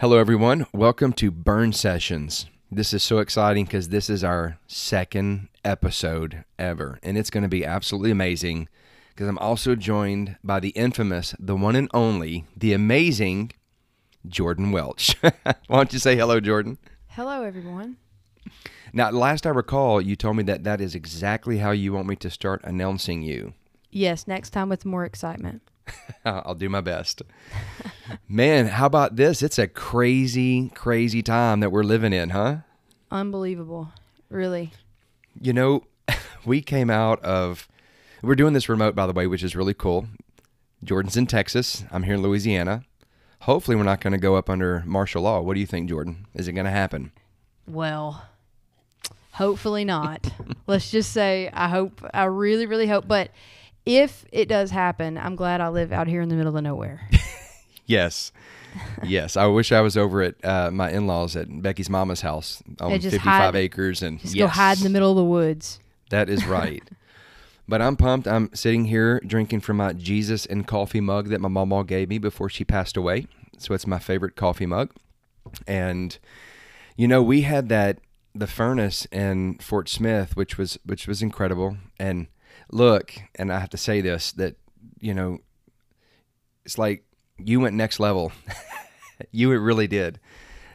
Hello everyone, welcome to Burn Sessions. This is so exciting because this is our second episode ever, and it's going to be absolutely amazing because I'm also joined by the infamous, the one and only, the amazing Jordan Welch. Why don't you say hello, Jordan? Hello everyone. Now, last I recall, you told me that that is exactly how you want me to start announcing you. Yes, next time with more excitement. I'll do my best. Man, how about this? It's a crazy, crazy time that we're living in, huh? Unbelievable, really. You know, we came out of... We're doing this remote, by the way, which is really cool. Jordan's in Texas. I'm here in Louisiana. Hopefully, we're not going to go up under martial law. What do you think, Jordan? Is it going to happen? Well, hopefully not. Let's just say I hope. I really, really hope. But if it does happen, I'm glad I live out here in the middle of nowhere. Yes. Yes. I wish I was over at my in-laws at Becky's mama's house on 55 acres. And just go hide in the middle of the woods. That is right. But I'm pumped. I'm sitting here drinking from my Jesus and coffee mug that my mama gave me before she passed away. So it's my favorite coffee mug. And, you know, we had the furnace in Fort Smith, which was incredible. And look, and I have to say this, that, you know, it's like, you went next level. You really did.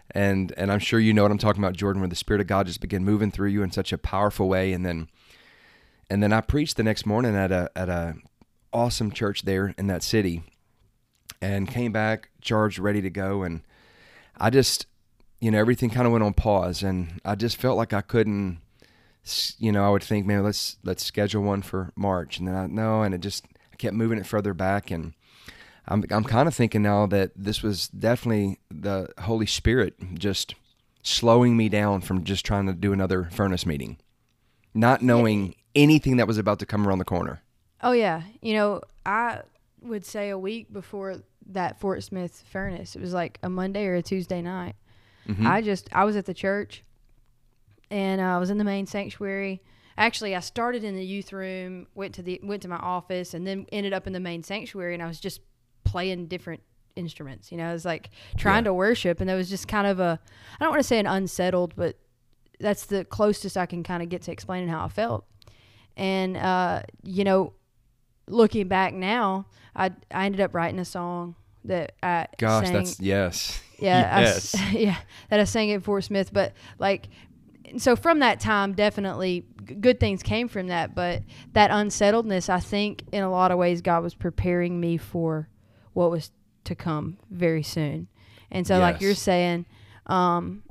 And I'm sure you know what I'm talking about, Jordan, where the Spirit of God just began moving through you in such a powerful way. And then I preached the next morning at a awesome church there in that city and came back charged, ready to go. And I just, you know, everything kind of went on pause, and I just felt like I couldn't, you know, I would think, man, let's schedule one for March. And then I kept moving it further back, and I'm kind of thinking now that this was definitely the Holy Spirit just slowing me down from just trying to do another furnace meeting, not knowing anything that was about to come around the corner. Oh, yeah. You know, I would say a week before that Fort Smith furnace, it was like a Monday or a Tuesday night. Mm-hmm. I was at the church, and I was in the main sanctuary. Actually, I started in the youth room, went to my office, and then ended up in the main sanctuary, and I was just playing different instruments, you know. It was like trying to worship, and there was just kind of I don't want to say an unsettled, but that's the closest I can kind of get to explaining how I felt. And, you know, looking back now, I ended up writing a song that I sang. That's, yes. Yeah. Yes. That I sang at Fort Smith. But like, so from that time, definitely good things came from that. But that unsettledness, I think in a lot of ways, God was preparing me for what was to come very soon. And so, like you're saying, I feel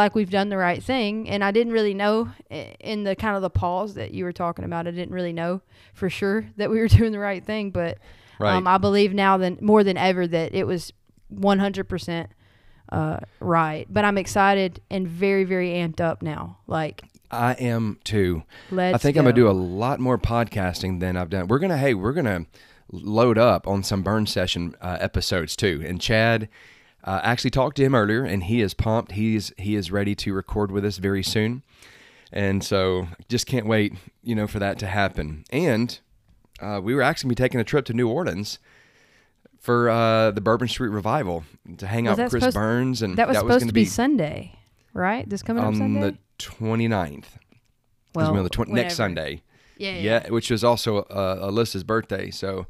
like we've done the right thing. And I didn't really know in the kind of the pause that you were talking about, I didn't really know for sure that we were doing the right thing. But I believe now more than ever that it was 100% right. But I'm excited and very, very amped up now. Like, I am too. I think I'm going to do a lot more podcasting than I've done. We're going to load up on some Burn Session episodes too. And Chad, actually talked to him earlier, and he is pumped. He is ready to record with us very soon. And so just can't wait, you know, for that to happen. And we were actually taking a trip to New Orleans for the Bourbon Street Revival to hang out with Chris Burns. And that was supposed to be Sunday, right? This coming up Sunday? On the 29th. Well, next Sunday. Yeah, which was also Alyssa's birthday, so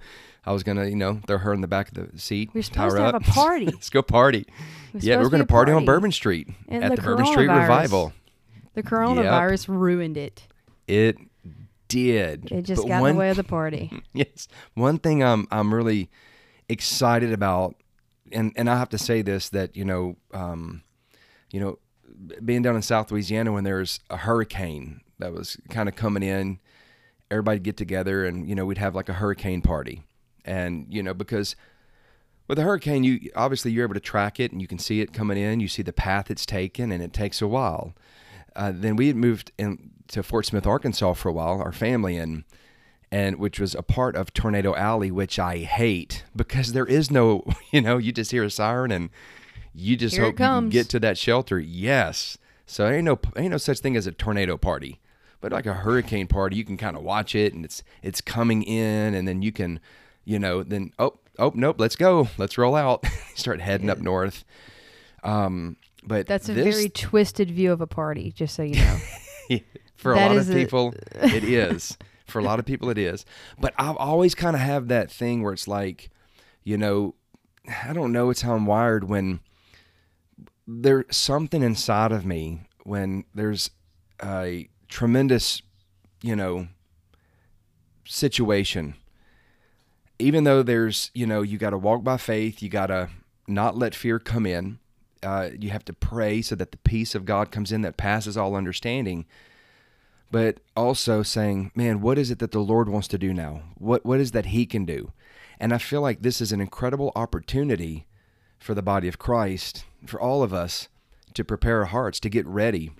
I was going to, you know, throw her in the back of the seat. We're supposed to have a party. Let's go party. We're going to party on Bourbon Street and at the Bourbon Street Revival. The coronavirus ruined it. It did. It just got in the way of the party. Yes. One thing I'm really excited about, and I have to say this, that, you know, being down in South Louisiana when there's a hurricane that was kind of coming in, everybody get together and, you know, we'd have like a hurricane party. And, you know, because with a hurricane, you're able to track it and you can see it coming in, you see the path it's taken, and it takes a while. Then we had moved to Fort Smith, Arkansas for a while, our family, and which was a part of Tornado Alley, which I hate because there is no, you know, you just hear a siren and you just hope you can get to that shelter. Yes. So ain't no such thing as a tornado party. But like a hurricane party, you can kind of watch it, and it's coming in, and then you can, you know, then, oh, oh, nope, let's go. Let's roll out. Start heading up north. But that's a very twisted view of a party, just so you know. It is. For a lot of people, it is. But I've always kind of have that thing where it's like, you know, I don't know. It's how I'm wired when there's something inside of me, when there's a tremendous, you know, situation, even though there's, you know, you got to walk by faith, you got to not let fear come in. You have to pray so that the peace of God comes in that passes all understanding, but also saying, man, what is it that the Lord wants to do now? What is that he can do? And I feel like this is an incredible opportunity for the body of Christ, for all of us to prepare our hearts, to get ready,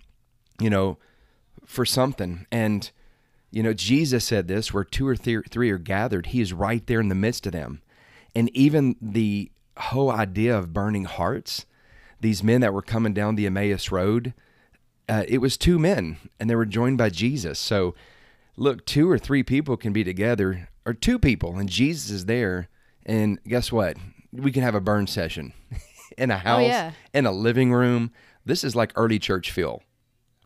you know, for something. And, you know, Jesus said this, where two or three are gathered, he is right there in the midst of them. And even the whole idea of burning hearts, these men that were coming down the Emmaus Road, it was two men, and they were joined by Jesus. So look, two or three people can be together, or two people, and Jesus is there, and guess what? We can have a burn session in a house, in a living room. This is like early church feel.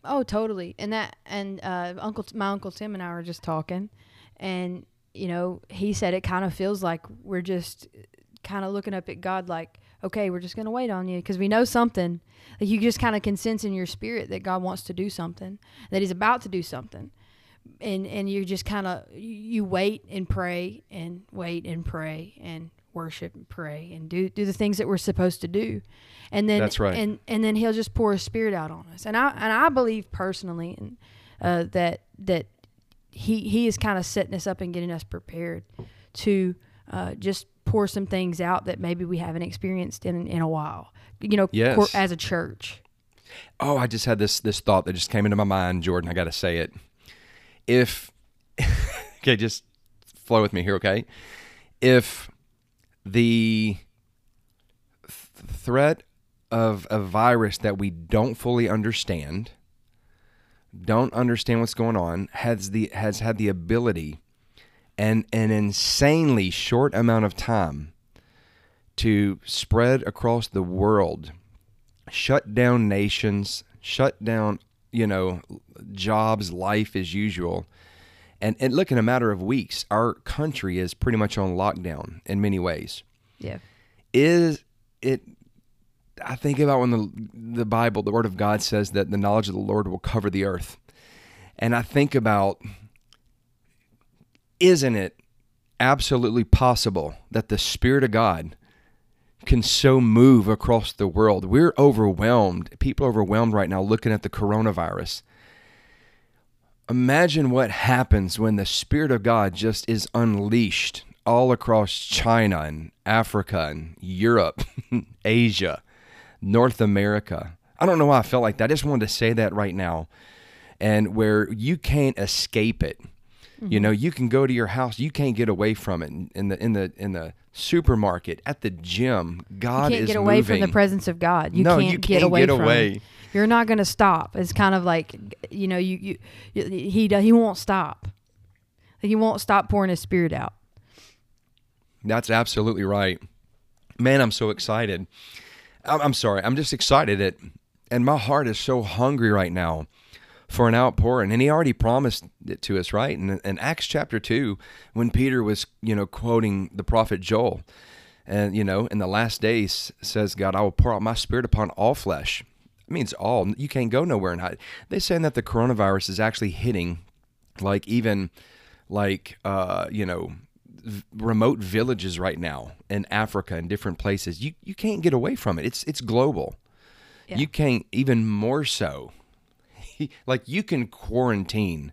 Oh, totally. And that, and my Uncle Tim and I were just talking, and, you know, he said it kind of feels like we're just kind of looking up at God like, okay, we're just going to wait on you because we know something. Like, you just kind of can sense in your spirit that God wants to do something, that he's about to do something. And you just kind of, you wait and pray and worship and pray and do the things that we're supposed to do. And then, that's right. And then he'll just pour his spirit out on us. And I believe personally that he is kind of setting us up and getting us prepared to just pour some things out that maybe we haven't experienced in a while, you know, as a church. Oh, I just had this thought that just came into my mind, Jordan. I got to say it. Okay, just flow with me here, okay? If the threat of a virus that we don't fully understand, what's going on, has had the ability and an insanely short amount of time to spread across the world, shut down nations, shut down, you know, jobs, life as usual. And look, in a matter of weeks, our country is pretty much on lockdown in many ways. Yeah. I think about when the Bible, the Word of God says that the knowledge of the Lord will cover the earth. And I think about, isn't it absolutely possible that the Spirit of God can so move across the world? We're overwhelmed. People are overwhelmed right now looking at the coronavirus. Imagine what happens when the Spirit of God just is unleashed all across China and Africa and Europe, Asia, North America. I don't know why I felt like that. I just wanted to say that right now. And where you can't escape it. Mm-hmm. You know, you can go to your house, you can't get away from it. In the supermarket, at the gym, God is moving. You can't get away from the presence of God. You can't get away from it. You're not going to stop. It's kind of like, you know, he won't stop. He won't stop pouring his spirit out. That's absolutely right. Man, I'm so excited. I'm sorry. I'm just excited. And my heart is so hungry right now for an outpouring. And he already promised it to us, right? And in Acts chapter 2, when Peter was, you know, quoting the prophet Joel, and, you know, in the last days, says, God, I will pour out my spirit upon all flesh. It means all. You can't go nowhere and hide. They're saying that the coronavirus is actually hitting, like, even like, you know, remote villages right now in Africa and different places. You can't get away from it. It's global. Yeah. You can't, even more so. Like, you can quarantine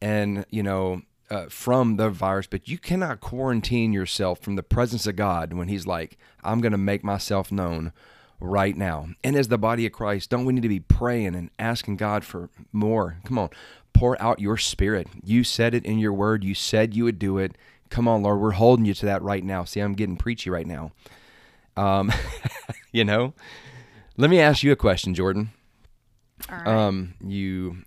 and, you know, from the virus, but you cannot quarantine yourself from the presence of God when he's like, I'm going to make myself known right now. And as the body of Christ, don't we need to be praying and asking God for more? Come on, pour out your spirit. You said it in your word. You said you would do it. Come on, Lord, we're holding you to that right now. See, I'm getting preachy right now. You know, let me ask you a question, Jordan. All right. You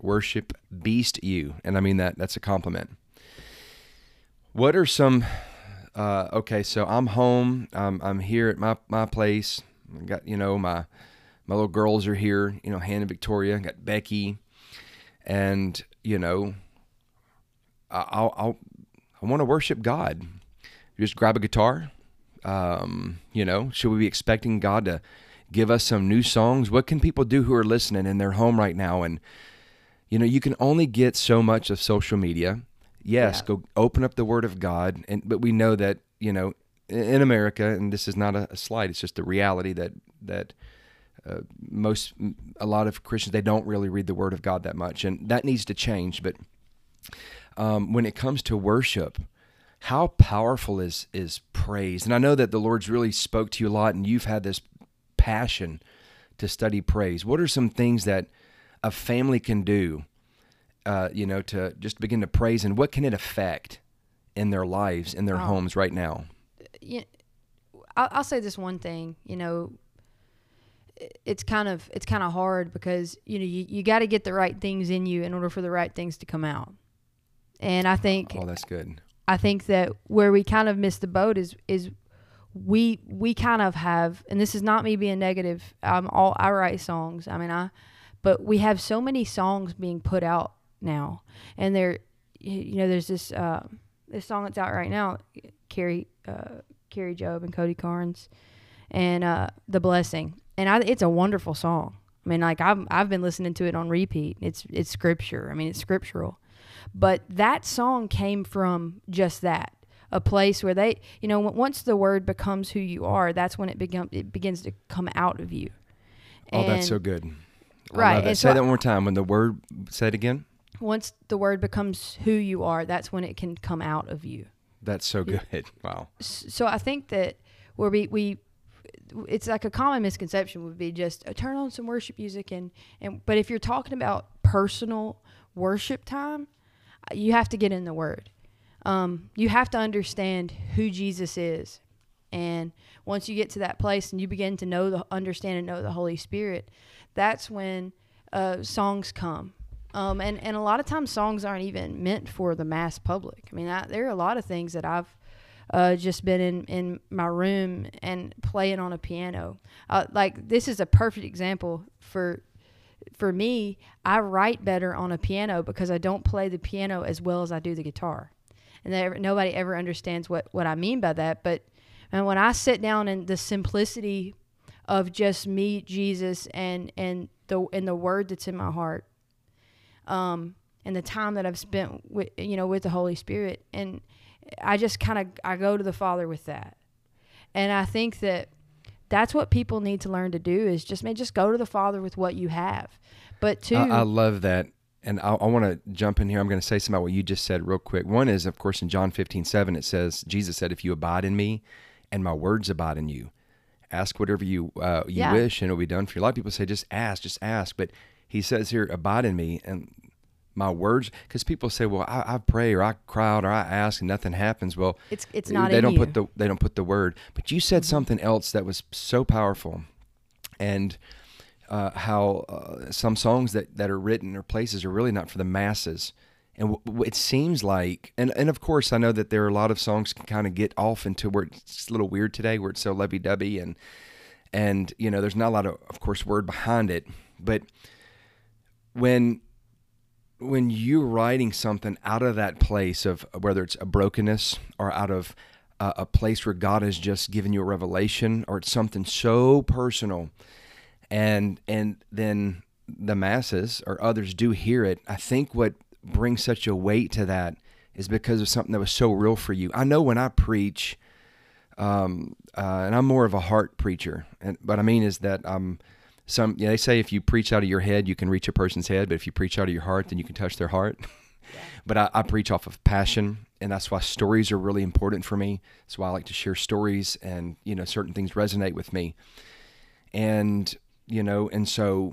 worship beast, you, and I mean that's a compliment. What are some okay, so I'm home. I'm here at my place. I got, you know, my little girls are here, you know, Hannah, Victoria, I got Becky. And, you know, I want to worship God. You just grab a guitar. You know, should we be expecting God to give us some new songs? What can people do who are listening in their home right now? And, you know, you can only get so much of social media. Yes, yeah. Go open up the Word of God. But we know that, you know, in America, and this is not a slight, it's just the reality that a lot of Christians, they don't really read the Word of God that much, and that needs to change. But when it comes to worship, how powerful is praise? And I know that the Lord's really spoke to you a lot, and you've had this passion to study praise. What are some things that a family can do, you know, to just begin to praise, and what can it affect in their lives, in their homes right now? Yeah, I'll say this one thing. You know, it's kind of hard because, you know, you got to get the right things in you in order for the right things to come out. And I think, oh, that's good. I think that where we kind of miss the boat is we kind of have, and this is not me being negative. I write songs. I mean, but we have so many songs being put out now, and there, you know, there's this song that's out right now, Carrie Jobe and Cody Carnes, and The Blessing. And it's a wonderful song. I mean, like I've been listening to it on repeat. It's scripture. I mean, it's scriptural. But that song came from just that, a place where they, you know, once the word becomes who you are, that's when it begins to come out of you. Oh, and that's so good. Right. And say that one more time. When the word, say it again. Once the word becomes who you are, that's when it can come out of you. That's so good. Wow. So I think that where we it's like a common misconception would be just turn on some worship music and but if you're talking about personal worship time, you have to get in the Word. You have to understand who Jesus is, and once you get to that place and you begin to understand and know the Holy Spirit, that's when songs come. And a lot of times songs aren't even meant for the mass public. I mean, there are a lot of things that I've just been in my room and playing on a piano. Like this is a perfect example for me. I write better on a piano because I don't play the piano as well as I do the guitar. And nobody ever understands what I mean by that. But and when I sit down in the simplicity of just me, Jesus, and the word that's in my heart, and the time that I've spent with the Holy Spirit, and I just I go to the Father with that. And I think that that's what people need to learn to do is just go to the Father with what you have. But two, I love that. And I want to jump in here. I'm going to say something about what you just said real quick. One is, of course, in John 15:7, it says, Jesus said, if you abide in me and my words abide in you, ask whatever you wish and it'll be done for you. A lot of people say, just ask. But he says here, abide in me and my words, because people say, well, I pray or I cry out or I ask and nothing happens. Well, it's not in you. They don't put the word. But you said something else that was so powerful, and how some songs that are written or places are really not for the masses. And it seems like, and of course I know that there are a lot of songs can kind of get off into where it's a little weird today, where it's so lovey-dovey and you know, there's not a lot of course, word behind it. But when you're writing something out of that place of whether it's a brokenness or out of a place where God has just given you a revelation, or it's something so personal, and then the masses or others do hear it, I think what brings such a weight to that is because of something that was so real for you. I know when I preach, and I'm more of a heart preacher, and what I mean is that I'm... they say if you preach out of your head, you can reach a person's head, but if you preach out of your heart, then you can touch their heart. But I preach off of passion, and that's why stories are really important for me. That's why I like to share stories, and, you know, certain things resonate with me. And, you know, and so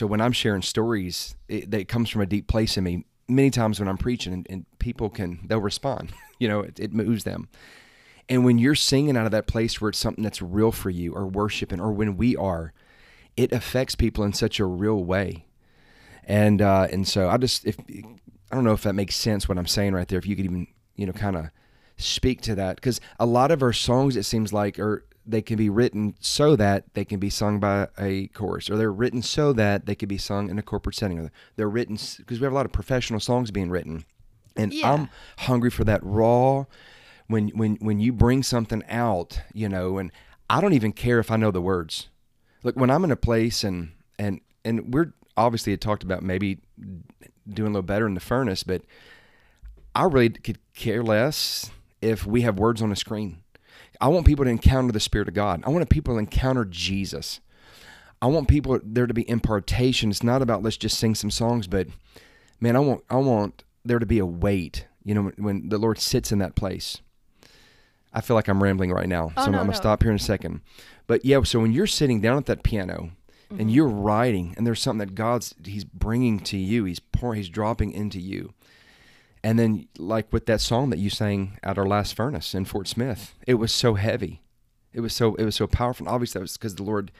when I'm sharing stories, it comes from a deep place in me. Many times when I'm preaching, and people they'll respond, you know, it moves them. And when you're singing out of that place where it's something that's real for you, or worshiping, or when we are, it affects people in such a real way. And so I don't know if that makes sense what I'm saying right there, if you could even, you know, kind of speak to that, because a lot of our songs, it seems like, are, they can be written so that they can be sung by a chorus, or they're written so that they could be sung in a corporate setting, or they're written because we have a lot of professional songs being written, and yeah. I'm hungry for that raw, when you bring something out, you know, and I don't even care if I know the words. Look, when I'm in a place and we're obviously had talked about maybe doing a little better in the furnace, but I really could care less if we have words on a screen. I want people to encounter the Spirit of God. I want people to encounter Jesus. I want people there to be impartation. It's not about let's just sing some songs, but man, I want there to be a weight. You know, when the Lord sits in that place. I feel like I'm rambling right now, so I'm gonna stop here in a second. But yeah, so when you're sitting down at that piano mm-hmm. and you're writing, and there's something that He's bringing to you, He's dropping into you. And then, like with that song that you sang at our last furnace in Fort Smith, it was so heavy. It was so powerful. And obviously, that was because the Lord,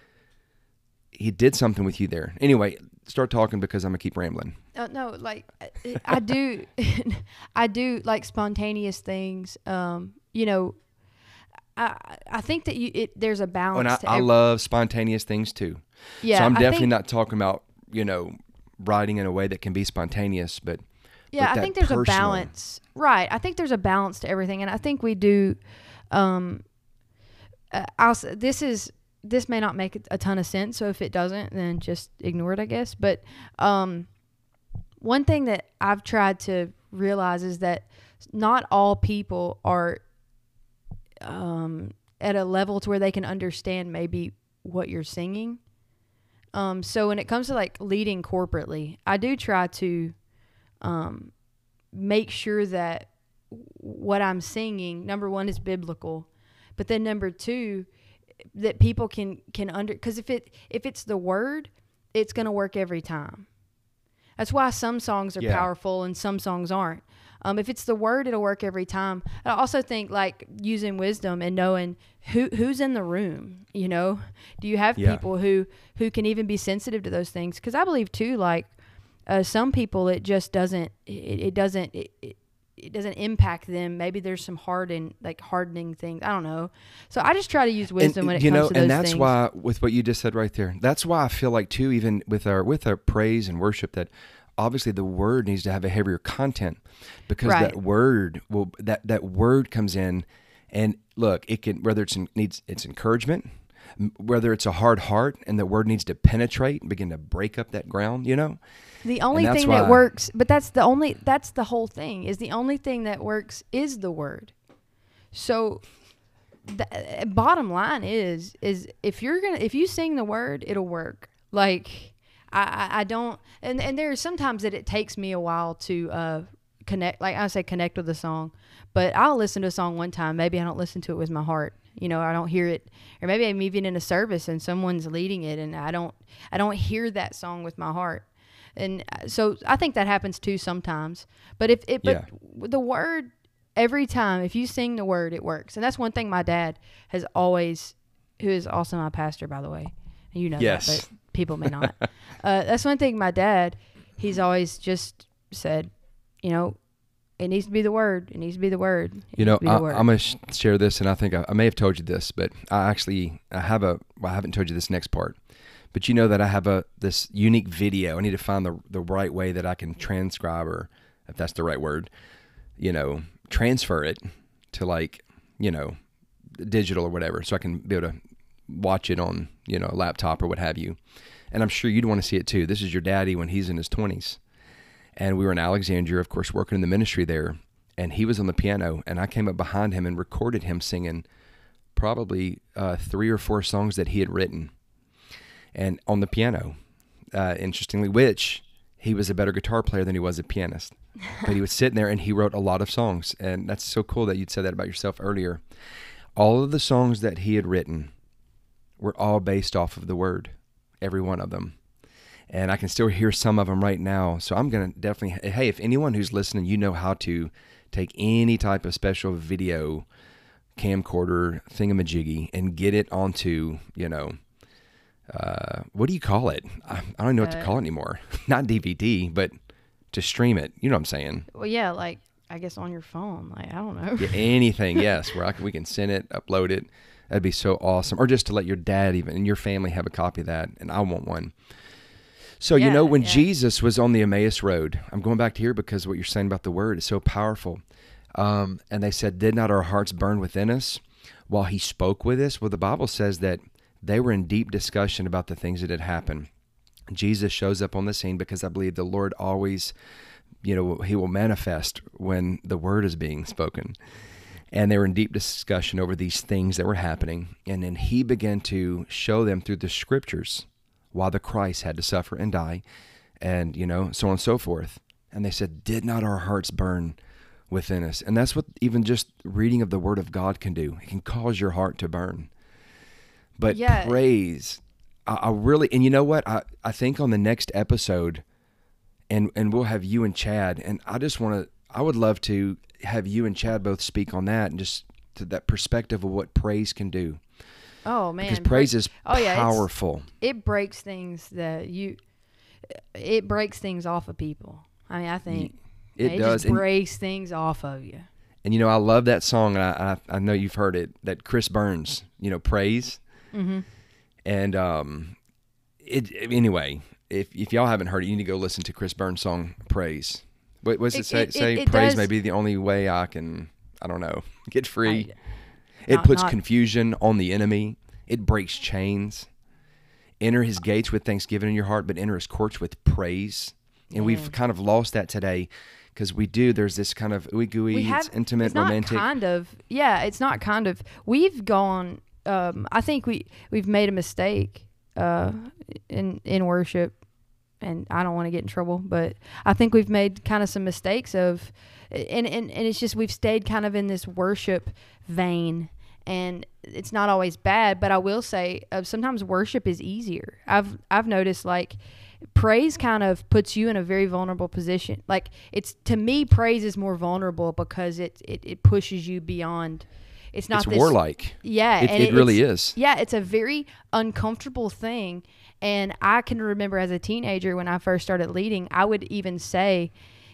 He did something with you there. Anyway, start talking because I'm going to keep rambling. No, like, I do like spontaneous things. You know, I think that there's a balance. Oh, and I love spontaneous things too. Yeah, so I'm definitely not talking about, you know, writing in a way that can be spontaneous, but... Yeah, I think there's a balance. Right. I think there's a balance to everything. And I think we do, this may not make a ton of sense. So if it doesn't, then just ignore it, I guess. But one thing that I've tried to realize is that not all people are at a level to where they can understand maybe what you're singing. So when it comes to like leading corporately, I do try to, make sure that what I'm singing, number one, is biblical, but then number two, that people can because if it's the word, it's going to work every time. That's why some songs are powerful and some songs aren't. If it's the word, it'll work every time. I also think like using wisdom and knowing who's in the room, you know, do you have people who can even be sensitive to those things? 'Cause I believe too, like, some people, it doesn't impact them. Maybe there's some hardening things. I don't know. So I just try to use wisdom when it comes to those things. And that's why, with what you just said right there, that's why I feel like too, even with our praise and worship, that obviously the word needs to have a heavier content, because that word will that word comes in, and look, it can, whether it's encouragement, whether it's a hard heart, and the word needs to penetrate and begin to break up that ground, you know? The only thing that works, but that's the whole thing, is the only thing that works is the word. So the bottom line is if you sing the word, it'll work. Like I don't, and there are sometimes that it takes me a while to, connect, like I say, connect with a song, but I'll listen to a song one time. Maybe I don't listen to it with my heart. You know, I don't hear it, or maybe I'm even in a service and someone's leading it, and I don't hear that song with my heart, and so I think that happens too sometimes. But but the word, every time, if you sing the word, it works, and that's one thing my dad has always, who is also my pastor, by the way, and you know that, but people may not. That's one thing my dad, he's always just said, you know, it needs to be the word. It needs to be the word. You know, I'm going to share this, and I think I may have told you this, but I haven't told you this next part, but you know that I have this unique video. I need to find the right way that I can transcribe, or if that's the right word, you know, transfer it to, like, you know, digital or whatever, so I can be able to watch it on, you know, a laptop or what have you. And I'm sure you'd want to see it too. This is your daddy when he's in his 20s. And we were in Alexandria, of course, working in the ministry there. And he was on the piano, and I came up behind him and recorded him singing probably 3 or 4 songs that he had written, and on the piano. Interestingly, which he was a better guitar player than he was a pianist. But he was sitting there, and he wrote a lot of songs. And that's so cool that you'd said that about yourself earlier. All of the songs that he had written were all based off of the word, every one of them. And I can still hear some of them right now. So I'm going to definitely, hey, if anyone who's listening, you know how to take any type of special video camcorder thingamajiggy and get it onto, you know, what do you call it? I don't know what to call it anymore. Not DVD, but to stream it. You know what I'm saying? Well, yeah, like I guess on your phone. Like, I don't know. Yeah, anything, yes, where we can send it, upload it. That'd be so awesome. Or just to let your dad even and your family have a copy of that. And I want one. So, yeah, you know, when Jesus was on the Emmaus Road, I'm going back to here because what you're saying about the word is so powerful. And they said, did not our hearts burn within us while he spoke with us? Well, the Bible says that they were in deep discussion about the things that had happened. Jesus shows up on the scene because I believe the Lord always, you know, he will manifest when the word is being spoken. And they were in deep discussion over these things that were happening. And then he began to show them through the scriptures why the Christ had to suffer and die and, you know, so on and so forth. And they said, did not our hearts burn within us? And that's what even just reading of the word of God can do. It can cause your heart to burn. But yeah. Praise, I really, and you know what? I think on the next episode, and we'll have you and Chad, and I just want to, I would love to have you and Chad both speak on that and just to that perspective of what praise can do. Oh man. Because praise is powerful. It breaks things it breaks things off of people. I mean, I think it does. It breaks things off of you. And you know, I love that song. And I know you've heard it, that Chris Burns, you know, Praise. Mm-hmm. And, anyway, if y'all haven't heard it, you need to go listen to Chris Burns' song, Praise. What does it say? Praise may be the only way I can, I don't know, get free. It puts confusion on the enemy. It breaks chains. Enter his gates with thanksgiving in your heart, but enter his courts with praise. And we've kind of lost that today because there's this kind of ooey-gooey, it's intimate, it's not romantic. We've gone, I think we've made a mistake in worship. And I don't want to get in trouble, but I think we've made kind of some mistakes and it's just we've stayed kind of in this worship vein, and it's not always bad, but I will say sometimes worship is easier. I've noticed like praise kind of puts you in a very vulnerable position. Like praise is more vulnerable because it pushes you beyond. It's warlike. Yeah. It really is. Yeah. It's a very uncomfortable thing. And I can remember as a teenager when I first started leading, I would even say,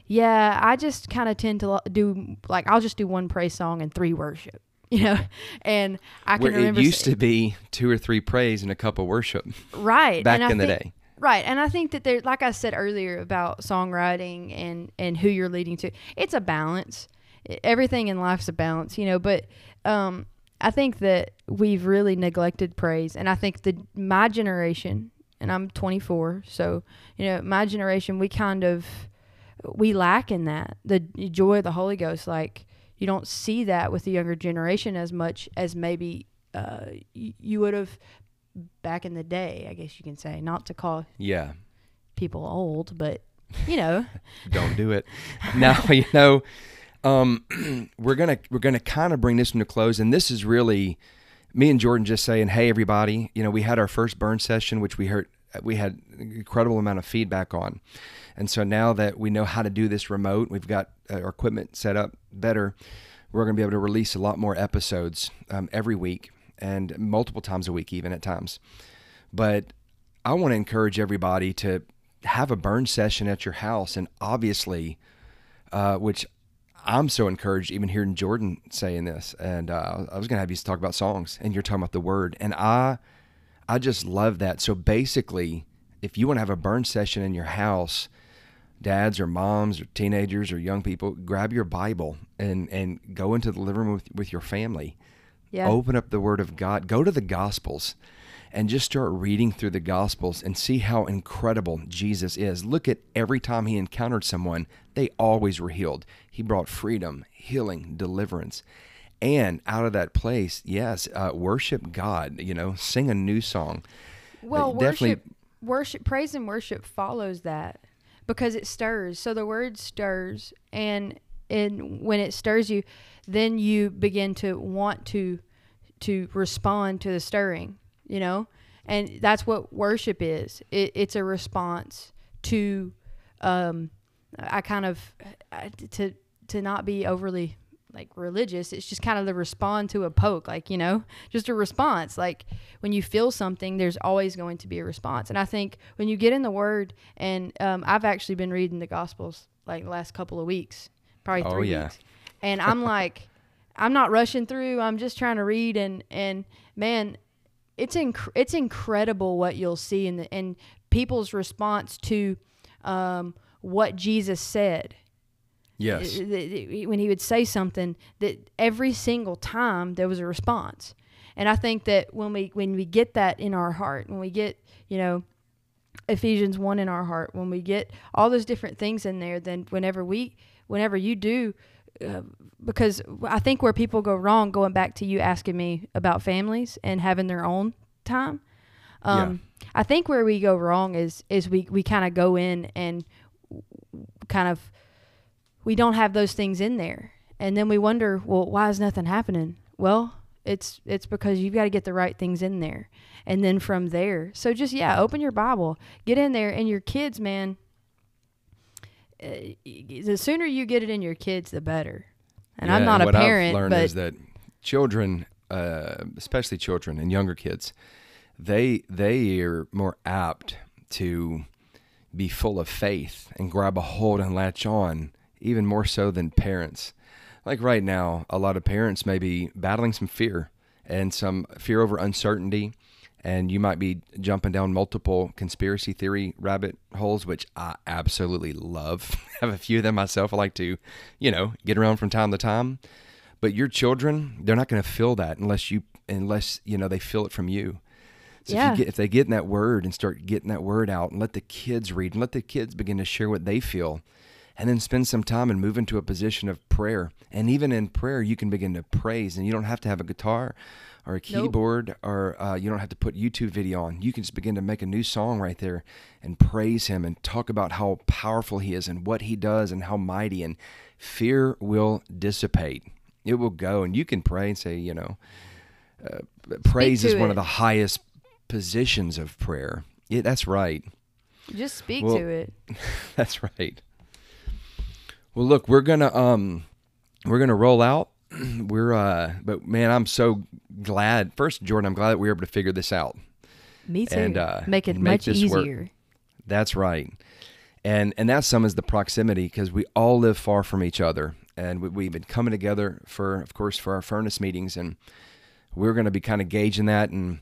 yeah, I just kind of tend to do, like, I'll just do one praise song and 3 worship, you know? And I can remember... It used to be 2 or 3 praise and a cup of worship. Right. Back in the day. Right. And I think that there, like I said earlier about songwriting and who you're leading to, it's a balance. Everything in life's a balance, you know, but... I think that we've really neglected praise, and I think that my generation, and I'm 24, so you know, my generation, we lack in that, the joy of the Holy Ghost. Like you don't see that with the younger generation as much as maybe you would have back in the day. I guess you can say, not to call people old, but you know, don't do it now. You know. We're gonna kind of bring this one to close, and this is really me and Jordan just saying, hey everybody, you know, we had our first burn session, which we had an incredible amount of feedback on, and so now that we know how to do this remote, we've got our equipment set up better. We're gonna be able to release a lot more episodes every week and multiple times a week, even at times. But I want to encourage everybody to have a burn session at your house, and obviously, which I'm so encouraged even hearing Jordan saying this, and I was going to have you talk about songs, and you're talking about the word, and I just love that. So basically, if you want to have a burn session in your house, dads or moms or teenagers or young people, grab your Bible and go into the living room with your family. Yeah. Open up the Word of God. Go to the Gospels and just start reading through the Gospels and see how incredible Jesus is. Look at every time he encountered someone, they always were healed. He brought freedom, healing, deliverance. And out of that place, yes, worship God, you know, sing a new song. Well, praise and worship follows that because it stirs. So the word stirs, and when it stirs you, then you begin to want to respond to the stirring. You know, and that's what worship is. It's a response to, to not be overly like religious. It's just kind of the respond to a poke, like, you know, just a response. Like when you feel something, there's always going to be a response. And I think when you get in the Word, and I've actually been reading the Gospels like the last couple of weeks, probably three weeks. And I'm like, I'm not rushing through. I'm just trying to read. And man, it's incredible what you'll see in the, and people's response to what Jesus said. Yes. When he would say something, that every single time there was a response. And I think that when we get that in our heart, when we get, you know, Ephesians 1 in our heart, when we get all those different things in there, then whenever you do, because I think where people go wrong, going back to you asking me about families and having their own time, I think where we go wrong is we kind of go in and kind of, we don't have those things in there. And then we wonder, well, why is nothing happening? Well, it's because you've got to get the right things in there. And then from there, so just, open your Bible, get in there, and your kids, man, the sooner you get it in your kids, the better. And I'm not a parent, but what I've learned is that children, especially children and younger kids, they are more apt to be full of faith and grab a hold and latch on, even more so than parents. Like right now, a lot of parents may be battling some fear and some fear over uncertainty, and you might be jumping down multiple conspiracy theory rabbit holes, which I absolutely love. I have a few of them myself. I like to, get around from time to time. But your children, they're not going to feel that unless they feel it from you. So if they get in that word and start getting that word out and let the kids read and let the kids begin to share what they feel, and then spend some time and move into a position of prayer. And even in prayer, you can begin to praise, and you don't have to have a guitar or a keyboard, or you don't have to put YouTube video on. You can just begin to make a new song right there and praise him and talk about how powerful he is and what he does and how mighty, and fear will dissipate. It will go, and you can pray and say, praise is one of the highest positions of prayer. Yeah, that's right. Just speak to it. That's right. Well, look, we're gonna roll out. But man, I'm so glad. First, Jordan, I'm glad that we were able to figure this out. Me too. And make it much easier. Work. That's right. And that some is the proximity, because we all live far from each other, and we've been coming together for our furnace meetings, and we're going to be kind of gauging that, and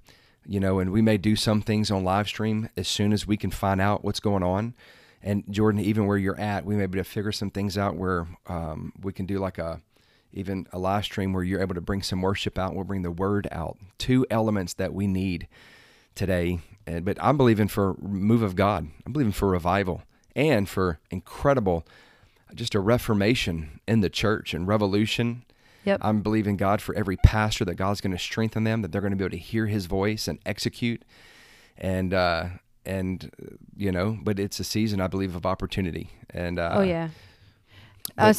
and we may do some things on live stream as soon as we can find out what's going on. And Jordan, even where you're at, we may be able to figure some things out where we can do like even a live stream where you're able to bring some worship out, and we'll bring the word out. Two elements that we need today. But I'm believing for move of God. I'm believing for revival and for incredible, just a reformation in the church and revolution. Yep. I'm believing God for every pastor, that God's going to strengthen them, that they're going to be able to hear his voice and execute. And but it's a season, I believe, of opportunity. And I'm gonna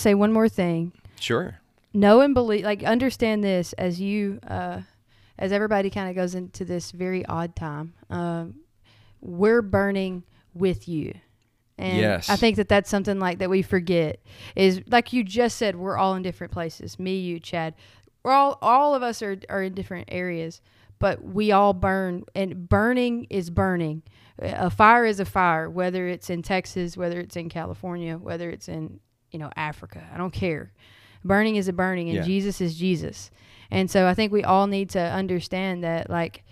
say one more thing. Sure. Know and believe, like understand this as you, as everybody kind of goes into this very odd time. We're burning with you, and yes. I think that's something like that we forget is, like you just said, we're all in different places. Me, you, Chad, we're all of us are in different areas. But we all burn, and burning is burning. A fire is a fire, whether it's in Texas, whether it's in California, whether it's in, Africa. I don't care. Burning is a burning, and Jesus is Jesus. And so I think we all need to understand that, like,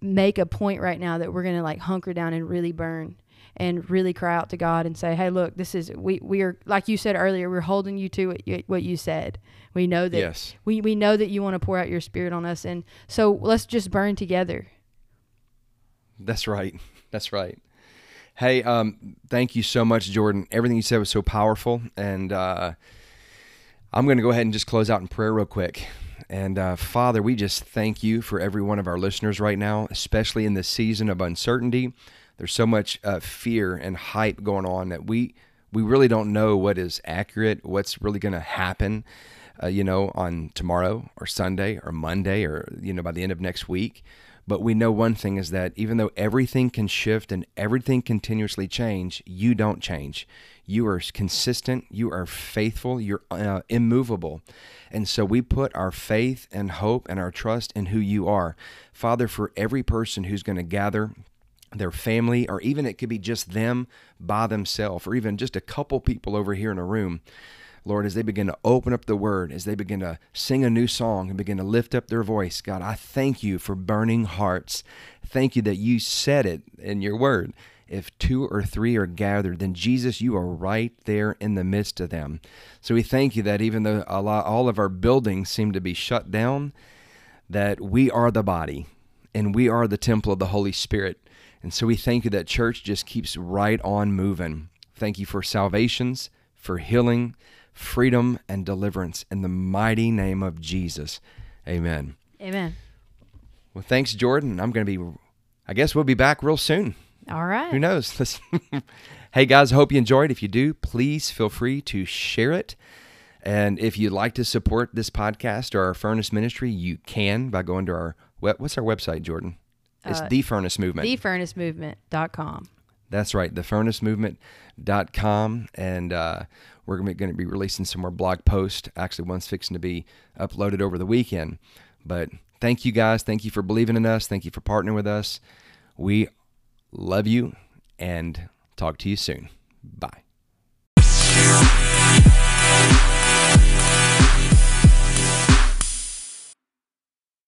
make a point right now that we're going to, like, hunker down and really burn and really cry out to God and say, hey, look, this is, we are, like you said earlier, we're holding you to what you said. We know that we know that you want to pour out your spirit on us. And so let's just burn together. That's right. That's right. Hey, thank you so much, Jordan. Everything you said was so powerful. And I'm going to go ahead and just close out in prayer real quick. And Father, we just thank you for every one of our listeners right now, especially in this season of uncertainty. There's so much fear and hype going on that we really don't know what is accurate, what's really going to happen, on tomorrow or Sunday or Monday or, by the end of next week. But we know one thing is that even though everything can shift and everything continuously change, you don't change. You are consistent. You are faithful. You're immovable. And so we put our faith and hope and our trust in who you are. Father, for every person who's going to gather their family, or even it could be just them by themselves, or even just a couple people over here in a room. Lord, as they begin to open up the word, as they begin to sing a new song and begin to lift up their voice, God, I thank you for burning hearts. Thank you that you said it in your word. If two or three are gathered, then Jesus, you are right there in the midst of them. So we thank you that even though all of our buildings seem to be shut down, that we are the body and we are the temple of the Holy Spirit. And so we thank you that church just keeps right on moving. Thank you for salvations, for healing, freedom, and deliverance in the mighty name of Jesus. Amen. Amen. Well, thanks, Jordan. I guess we'll be back real soon. All right. Who knows? Hey, guys, I hope you enjoyed. If you do, please feel free to share it. And if you'd like to support this podcast or our Furnace Ministry, you can by going to our what's our website, Jordan? It's The Furnace Movement. TheFurnaceMovement.com. That's right, TheFurnaceMovement.com. And we're going to be releasing some more blog posts. Actually, one's fixing to be uploaded over the weekend. But thank you, guys. Thank you for believing in us. Thank you for partnering with us. We love you and talk to you soon. Bye.